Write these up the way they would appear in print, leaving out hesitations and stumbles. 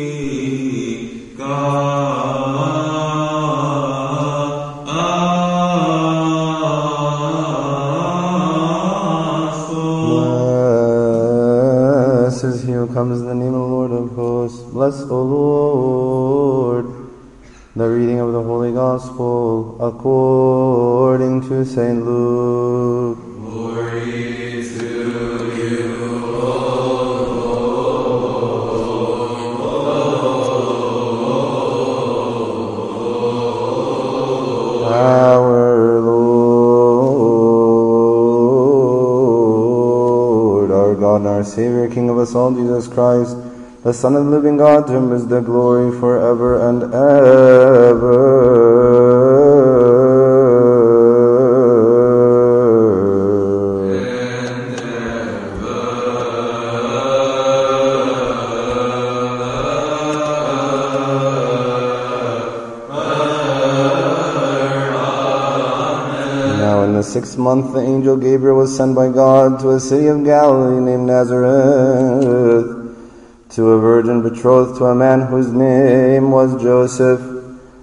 Blessed is he who comes in the name of the Lord of hosts. Bless, O Lord, the reading of the Holy Gospel according to St. Luke. Glory to you, O Lord. Our Lord, our God and our Savior, King of us all, Jesus Christ, the Son of the living God, to him is the glory forever and ever. And ever. Now in the 6th month, the angel Gabriel was sent by God to a city of Galilee named Nazareth, to a virgin betrothed to a man whose name was Joseph,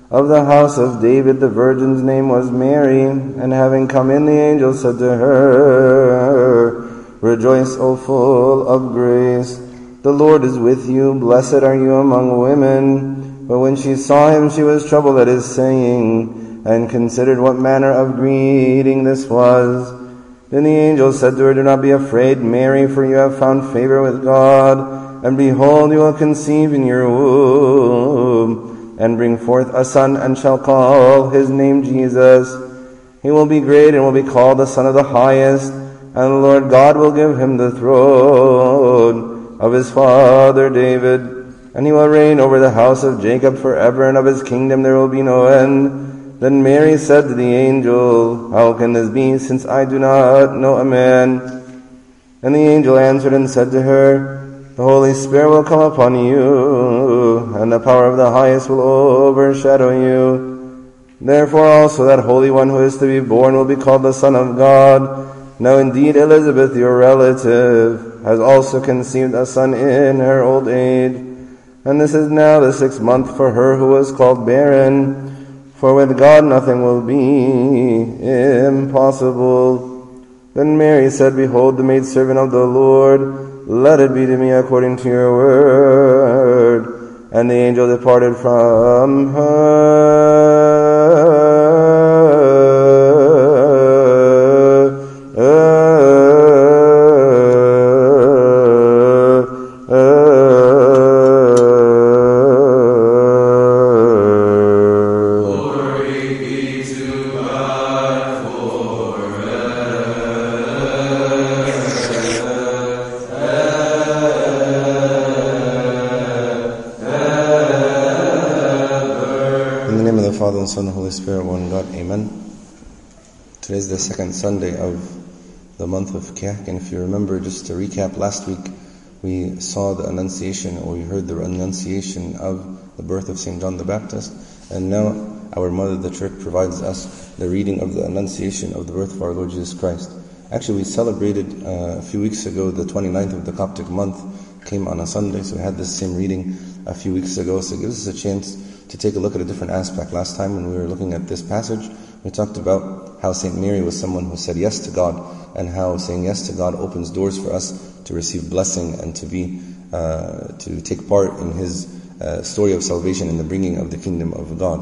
of the house of David. The virgin's name was Mary, and having come in, the angel said to her, "Rejoice, O full of grace, the Lord is with you. Blessed are you among women." But when she saw him, she was troubled at his saying, and considered what manner of greeting this was. Then the angel said to her, "Do not be afraid, Mary, for you have found favor with God. And behold, you will conceive in your womb, and bring forth a son, and shall call his name Jesus. He will be great, and will be called the Son of the Highest, and the Lord God will give him the throne of his father David, and he will reign over the house of Jacob forever, and of his kingdom there will be no end." Then Mary said to the angel, "How can this be, since I do not know a man?" And the angel answered and said to her, "The Holy Spirit will come upon you, and the power of the Highest will overshadow you. Therefore also that Holy One who is to be born will be called the Son of God. Now indeed Elizabeth, your relative, has also conceived a son in her old age, and this is now the 6th month for her who was called barren. For with God nothing will be impossible." Then Mary said, "Behold, the maidservant of the Lord, let it be to me according to your word." And the angel departed from her. Glory be to God forever. Father and Son and Holy Spirit, one God, Amen. Today is the 2nd Sunday of the month of Kiahk, and if you remember, just to recap, last week we saw the Annunciation, or we heard the Annunciation of the birth of St. John the Baptist, and now our Mother, the Church, provides us the reading of the Annunciation of the birth of our Lord Jesus Christ. Actually, we celebrated a few weeks ago the 29th of the Coptic month, came on a Sunday, so we had this same reading a few weeks ago, so it gives us a chance to take a look at a different aspect. Last time when we were looking at this passage, we talked about how St. Mary was someone who said yes to God, and how saying yes to God opens doors for us to receive blessing and to be to take part in His story of salvation and the bringing of the kingdom of God.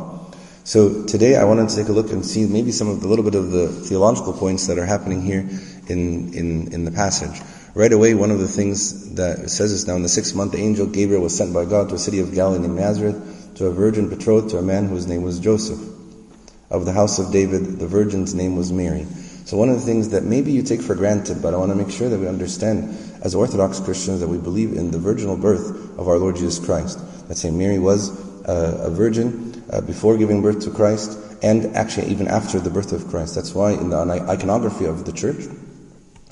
So today I wanted to take a look and see maybe some of the little bit of the theological points that are happening here in the passage. Right away, one of the things that it says is, now in the 6th month, the angel Gabriel was sent by God to a city of Galilee named Nazareth, to a virgin betrothed to a man whose name was Joseph, of the house of David. The virgin's name was Mary. So one of the things that maybe you take for granted, but I want to make sure that we understand as Orthodox Christians that we believe in the virginal birth of our Lord Jesus Christ. That St. Mary was a virgin before giving birth to Christ, and actually even after the birth of Christ. That's why in the iconography of the Church,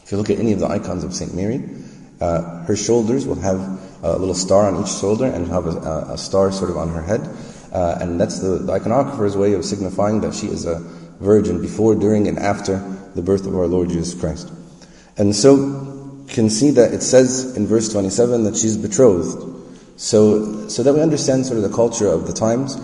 if you look at any of the icons of St. Mary, her shoulders will have a little star on each shoulder and have a star sort of on her head. And that's the iconographer's way of signifying that she is a virgin before, during, and after the birth of our Lord Jesus Christ. And so, you can see that it says in verse 27 that she's betrothed. So that we understand sort of the culture of the times.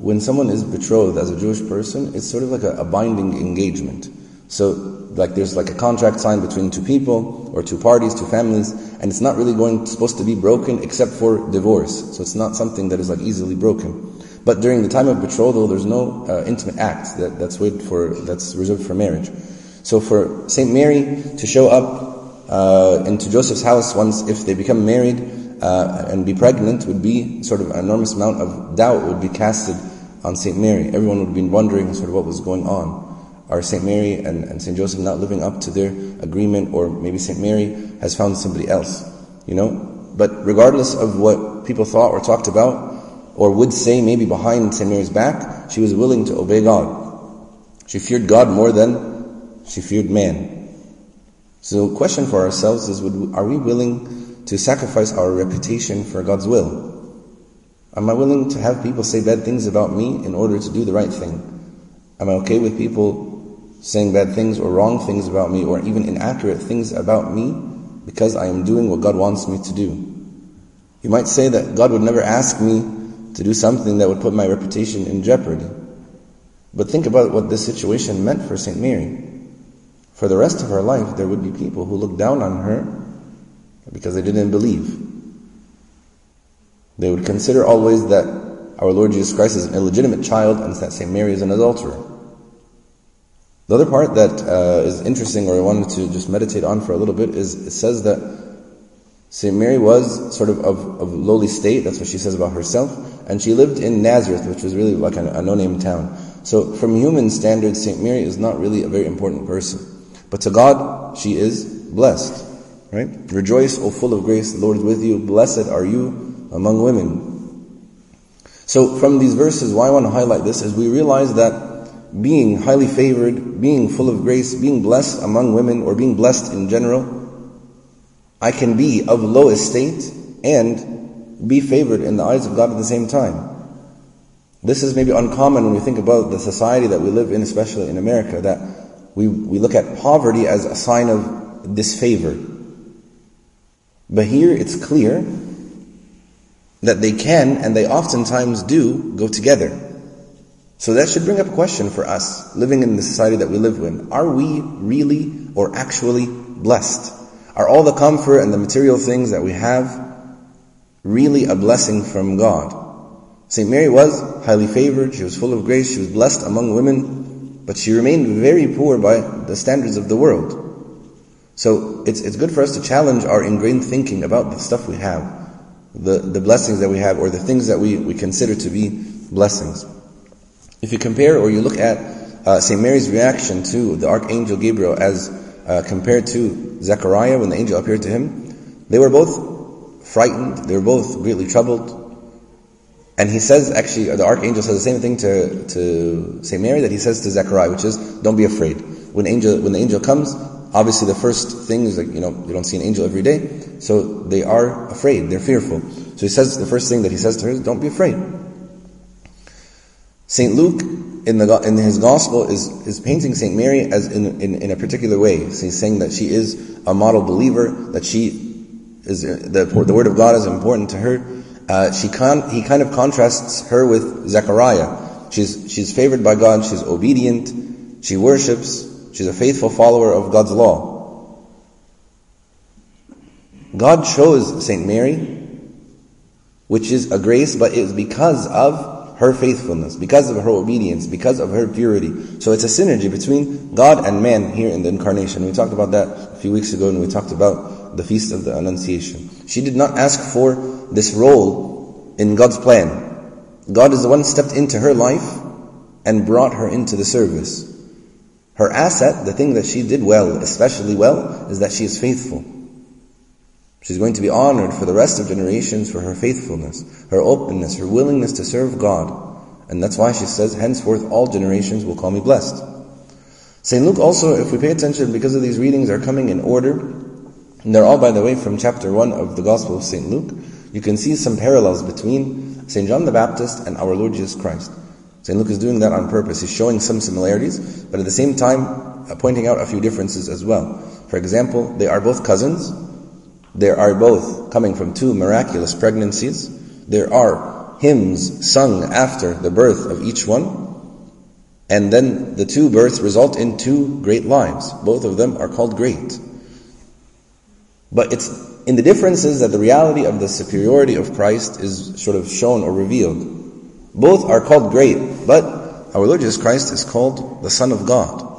When someone is betrothed as a Jewish person, it's sort of like a binding engagement. So like there's like a contract signed between two people or two parties, two families, and it's not really supposed to be broken except for divorce. So it's not something that is like easily broken. But during the time of betrothal, there's no intimate act that's reserved for marriage. So for Saint Mary to show up into Joseph's house once, if they become married and be pregnant, would be sort of an enormous amount of doubt would be casted on Saint Mary. Everyone would be wondering sort of what was going on. Are Saint Mary and Saint Joseph not living up to their agreement, or maybe Saint Mary has found somebody else, you know? But regardless of what people thought or talked about, or would say maybe behind Saint Mary's back, she was willing to obey God. She feared God more than she feared man. So the question for ourselves is, are we willing to sacrifice our reputation for God's will? Am I willing to have people say bad things about me in order to do the right thing? Am I okay with people saying bad things or wrong things about me, or even inaccurate things about me, because I am doing what God wants me to do? You might say that God would never ask me to do something that would put my reputation in jeopardy. But think about what this situation meant for Saint Mary. For the rest of her life, there would be people who looked down on her because they didn't believe. They would consider always that our Lord Jesus Christ is an illegitimate child and that Saint Mary is an adulterer. The other part that is interesting, or I wanted to just meditate on for a little bit, is it says that Saint Mary was sort of lowly state, that's what she says about herself, and she lived in Nazareth, which was really like a no-name town. So from human standards, Saint Mary is not really a very important person. But to God, she is blessed, right? Rejoice, O full of grace, the Lord is with you, blessed are you among women. So from these verses, why I want to highlight this is we realize that being highly favored, being full of grace, being blessed among women, or being blessed in general, I can be of low estate and be favored in the eyes of God at the same time. This is maybe uncommon when we think about the society that we live in, especially in America, that we look at poverty as a sign of disfavor. But here it's clear that they can, and they oftentimes do, go together. So that should bring up a question for us, living in the society that we live in. Are we really or actually blessed? Are all the comfort and the material things that we have really a blessing from God? St. Mary was highly favored, she was full of grace, she was blessed among women, but she remained very poor by the standards of the world. So it's good for us to challenge our ingrained thinking about the stuff we have, the blessings that we have, or the things that we consider to be blessings. If you compare or you look at St. Mary's reaction to the Archangel Gabriel as compared to Zechariah when the angel appeared to him, they were both frightened, they were both greatly troubled. And he says, actually, the Archangel says the same thing to St. Mary that he says to Zechariah, which is, don't be afraid. When the angel comes, obviously the first thing is, like, you know, you don't see an angel every day, so they are afraid, they're fearful. So he says, the first thing that he says to her is, don't be afraid. St. Luke, in his Gospel, is painting St. Mary as in a particular way. So he's saying that she is a model believer, that the Word of God is important to her. He kind of contrasts her with Zechariah. She's favored by God, she's obedient, she worships, she's a faithful follower of God's law. God chose St. Mary, which is a grace, but it is because of her faithfulness, because of her obedience, because of her purity. So it's a synergy between God and man here in the Incarnation. We talked about that a few weeks ago, and we talked about the Feast of the Annunciation. She did not ask for this role in God's plan. God is the one who stepped into her life and brought her into the service. Her asset, the thing that she did well, especially well, is that she is faithful. She's going to be honored for the rest of generations for her faithfulness, her openness, her willingness to serve God. And that's why she says, henceforth all generations will call me blessed. St. Luke also, if we pay attention, because of these readings are coming in order, and they're all, by the way, from chapter 1 of the Gospel of St. Luke, you can see some parallels between St. John the Baptist and our Lord Jesus Christ. St. Luke is doing that on purpose. He's showing some similarities, but at the same time, pointing out a few differences as well. For example, they are both cousins, There are both coming from two miraculous pregnancies. There are hymns sung after the birth of each one. And then the two births result in two great lives. Both of them are called great. But it's in the differences that the reality of the superiority of Christ is sort of shown or revealed. Both are called great, but our Lord Jesus Christ is called the Son of God.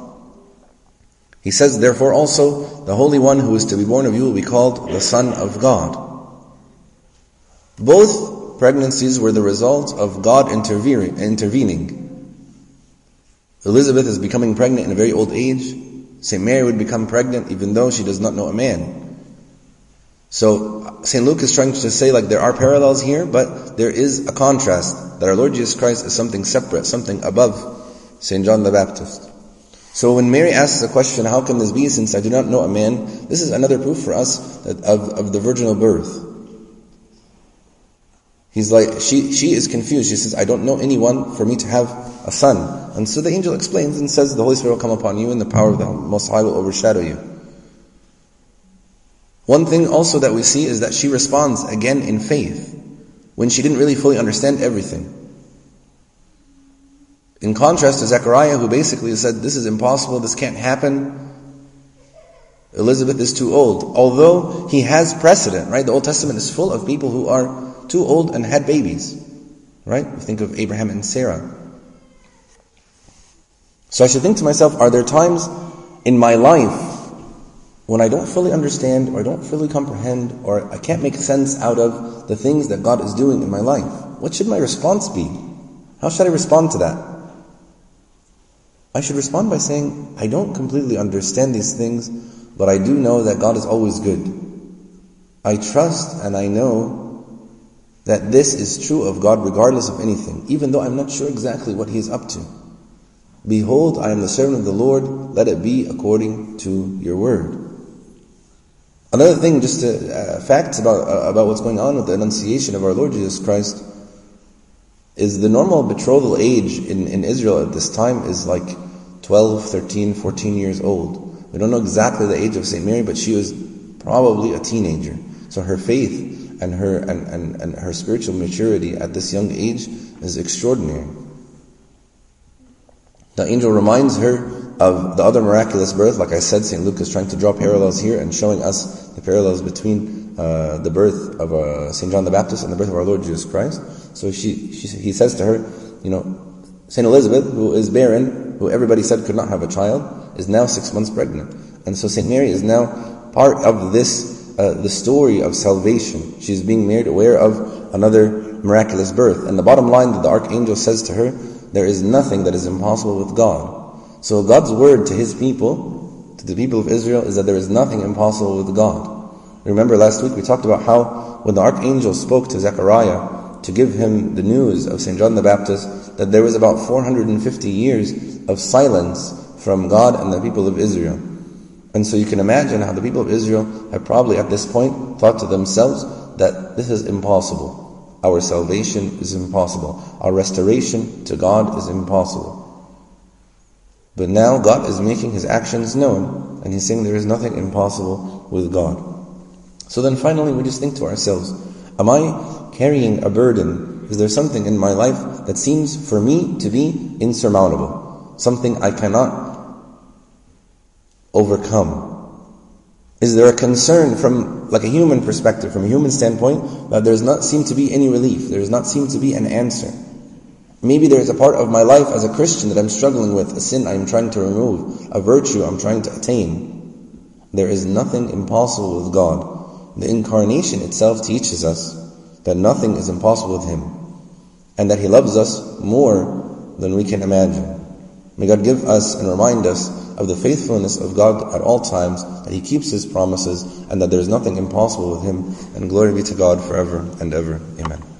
He says, therefore also, the Holy One who is to be born of you will be called the Son of God. Both pregnancies were the result of God intervening. Elizabeth is becoming pregnant in a very old age. St. Mary would become pregnant even though she does not know a man. So St. Luke is trying to say there are parallels here, but there is a contrast that our Lord Jesus Christ is something separate, something above St. John the Baptist. So when Mary asks the question, how can this be since I do not know a man? This is another proof for us of the virginal birth. He's she is confused. She says, I don't know anyone for me to have a son. And so the angel explains and says, the Holy Spirit will come upon you and the power of the Most High will overshadow you. One thing also that we see is that she responds again in faith when she didn't really fully understand everything. In contrast to Zechariah, who basically said, this is impossible, this can't happen. Elizabeth is too old. Although he has precedent, right? The Old Testament is full of people who are too old and had babies, right? We think of Abraham and Sarah. So I should think to myself, are there times in my life when I don't fully understand or I don't fully comprehend or I can't make sense out of the things that God is doing in my life? What should my response be? How should I respond to that? I should respond by saying, I don't completely understand these things, but I do know that God is always good. I trust and I know that this is true of God regardless of anything, even though I'm not sure exactly what He is up to. Behold, I am the servant of the Lord, let it be according to your word. Another thing, just facts about what's going on with the Annunciation of our Lord Jesus Christ, is the normal betrothal age in Israel at this time is 12, 13, 14 years old. We don't know exactly the age of St. Mary, but she was probably a teenager. So her faith and her and her spiritual maturity at this young age is extraordinary. The angel reminds her of the other miraculous birth. Like I said, St. Luke is trying to draw parallels here and showing us the parallels between the birth of St. John the Baptist and the birth of our Lord Jesus Christ. So he says to her, St. Elizabeth, who is barren, who everybody said could not have a child, is now 6 months pregnant. And so St. Mary is now part of this the story of salvation. She's being made aware of another miraculous birth. And the bottom line that the archangel says to her, there is nothing that is impossible with God. So God's word to His people, to the people of Israel, is that there is nothing impossible with God. Remember last week we talked about how when the archangel spoke to Zechariah to give him the news of St. John the Baptist, that there was about 450 years of silence from God and the people of Israel. And so you can imagine how the people of Israel have probably at this point thought to themselves that this is impossible. Our salvation is impossible. Our restoration to God is impossible. But now God is making His actions known, and He's saying there is nothing impossible with God. So then finally we just think to ourselves, am I carrying a burden? Is there something in my life that seems for me to be insurmountable? Something I cannot overcome? Is there a concern from a human perspective, from a human standpoint, that there does not seem to be any relief, there does not seem to be an answer? Maybe there is a part of my life as a Christian that I'm struggling with, a sin I'm trying to remove, a virtue I'm trying to attain. There is nothing impossible with God. The incarnation itself teaches us that nothing is impossible with Him, and that He loves us more than we can imagine. May God give us and remind us of the faithfulness of God at all times, that He keeps His promises, and that there is nothing impossible with Him. And glory be to God forever and ever. Amen.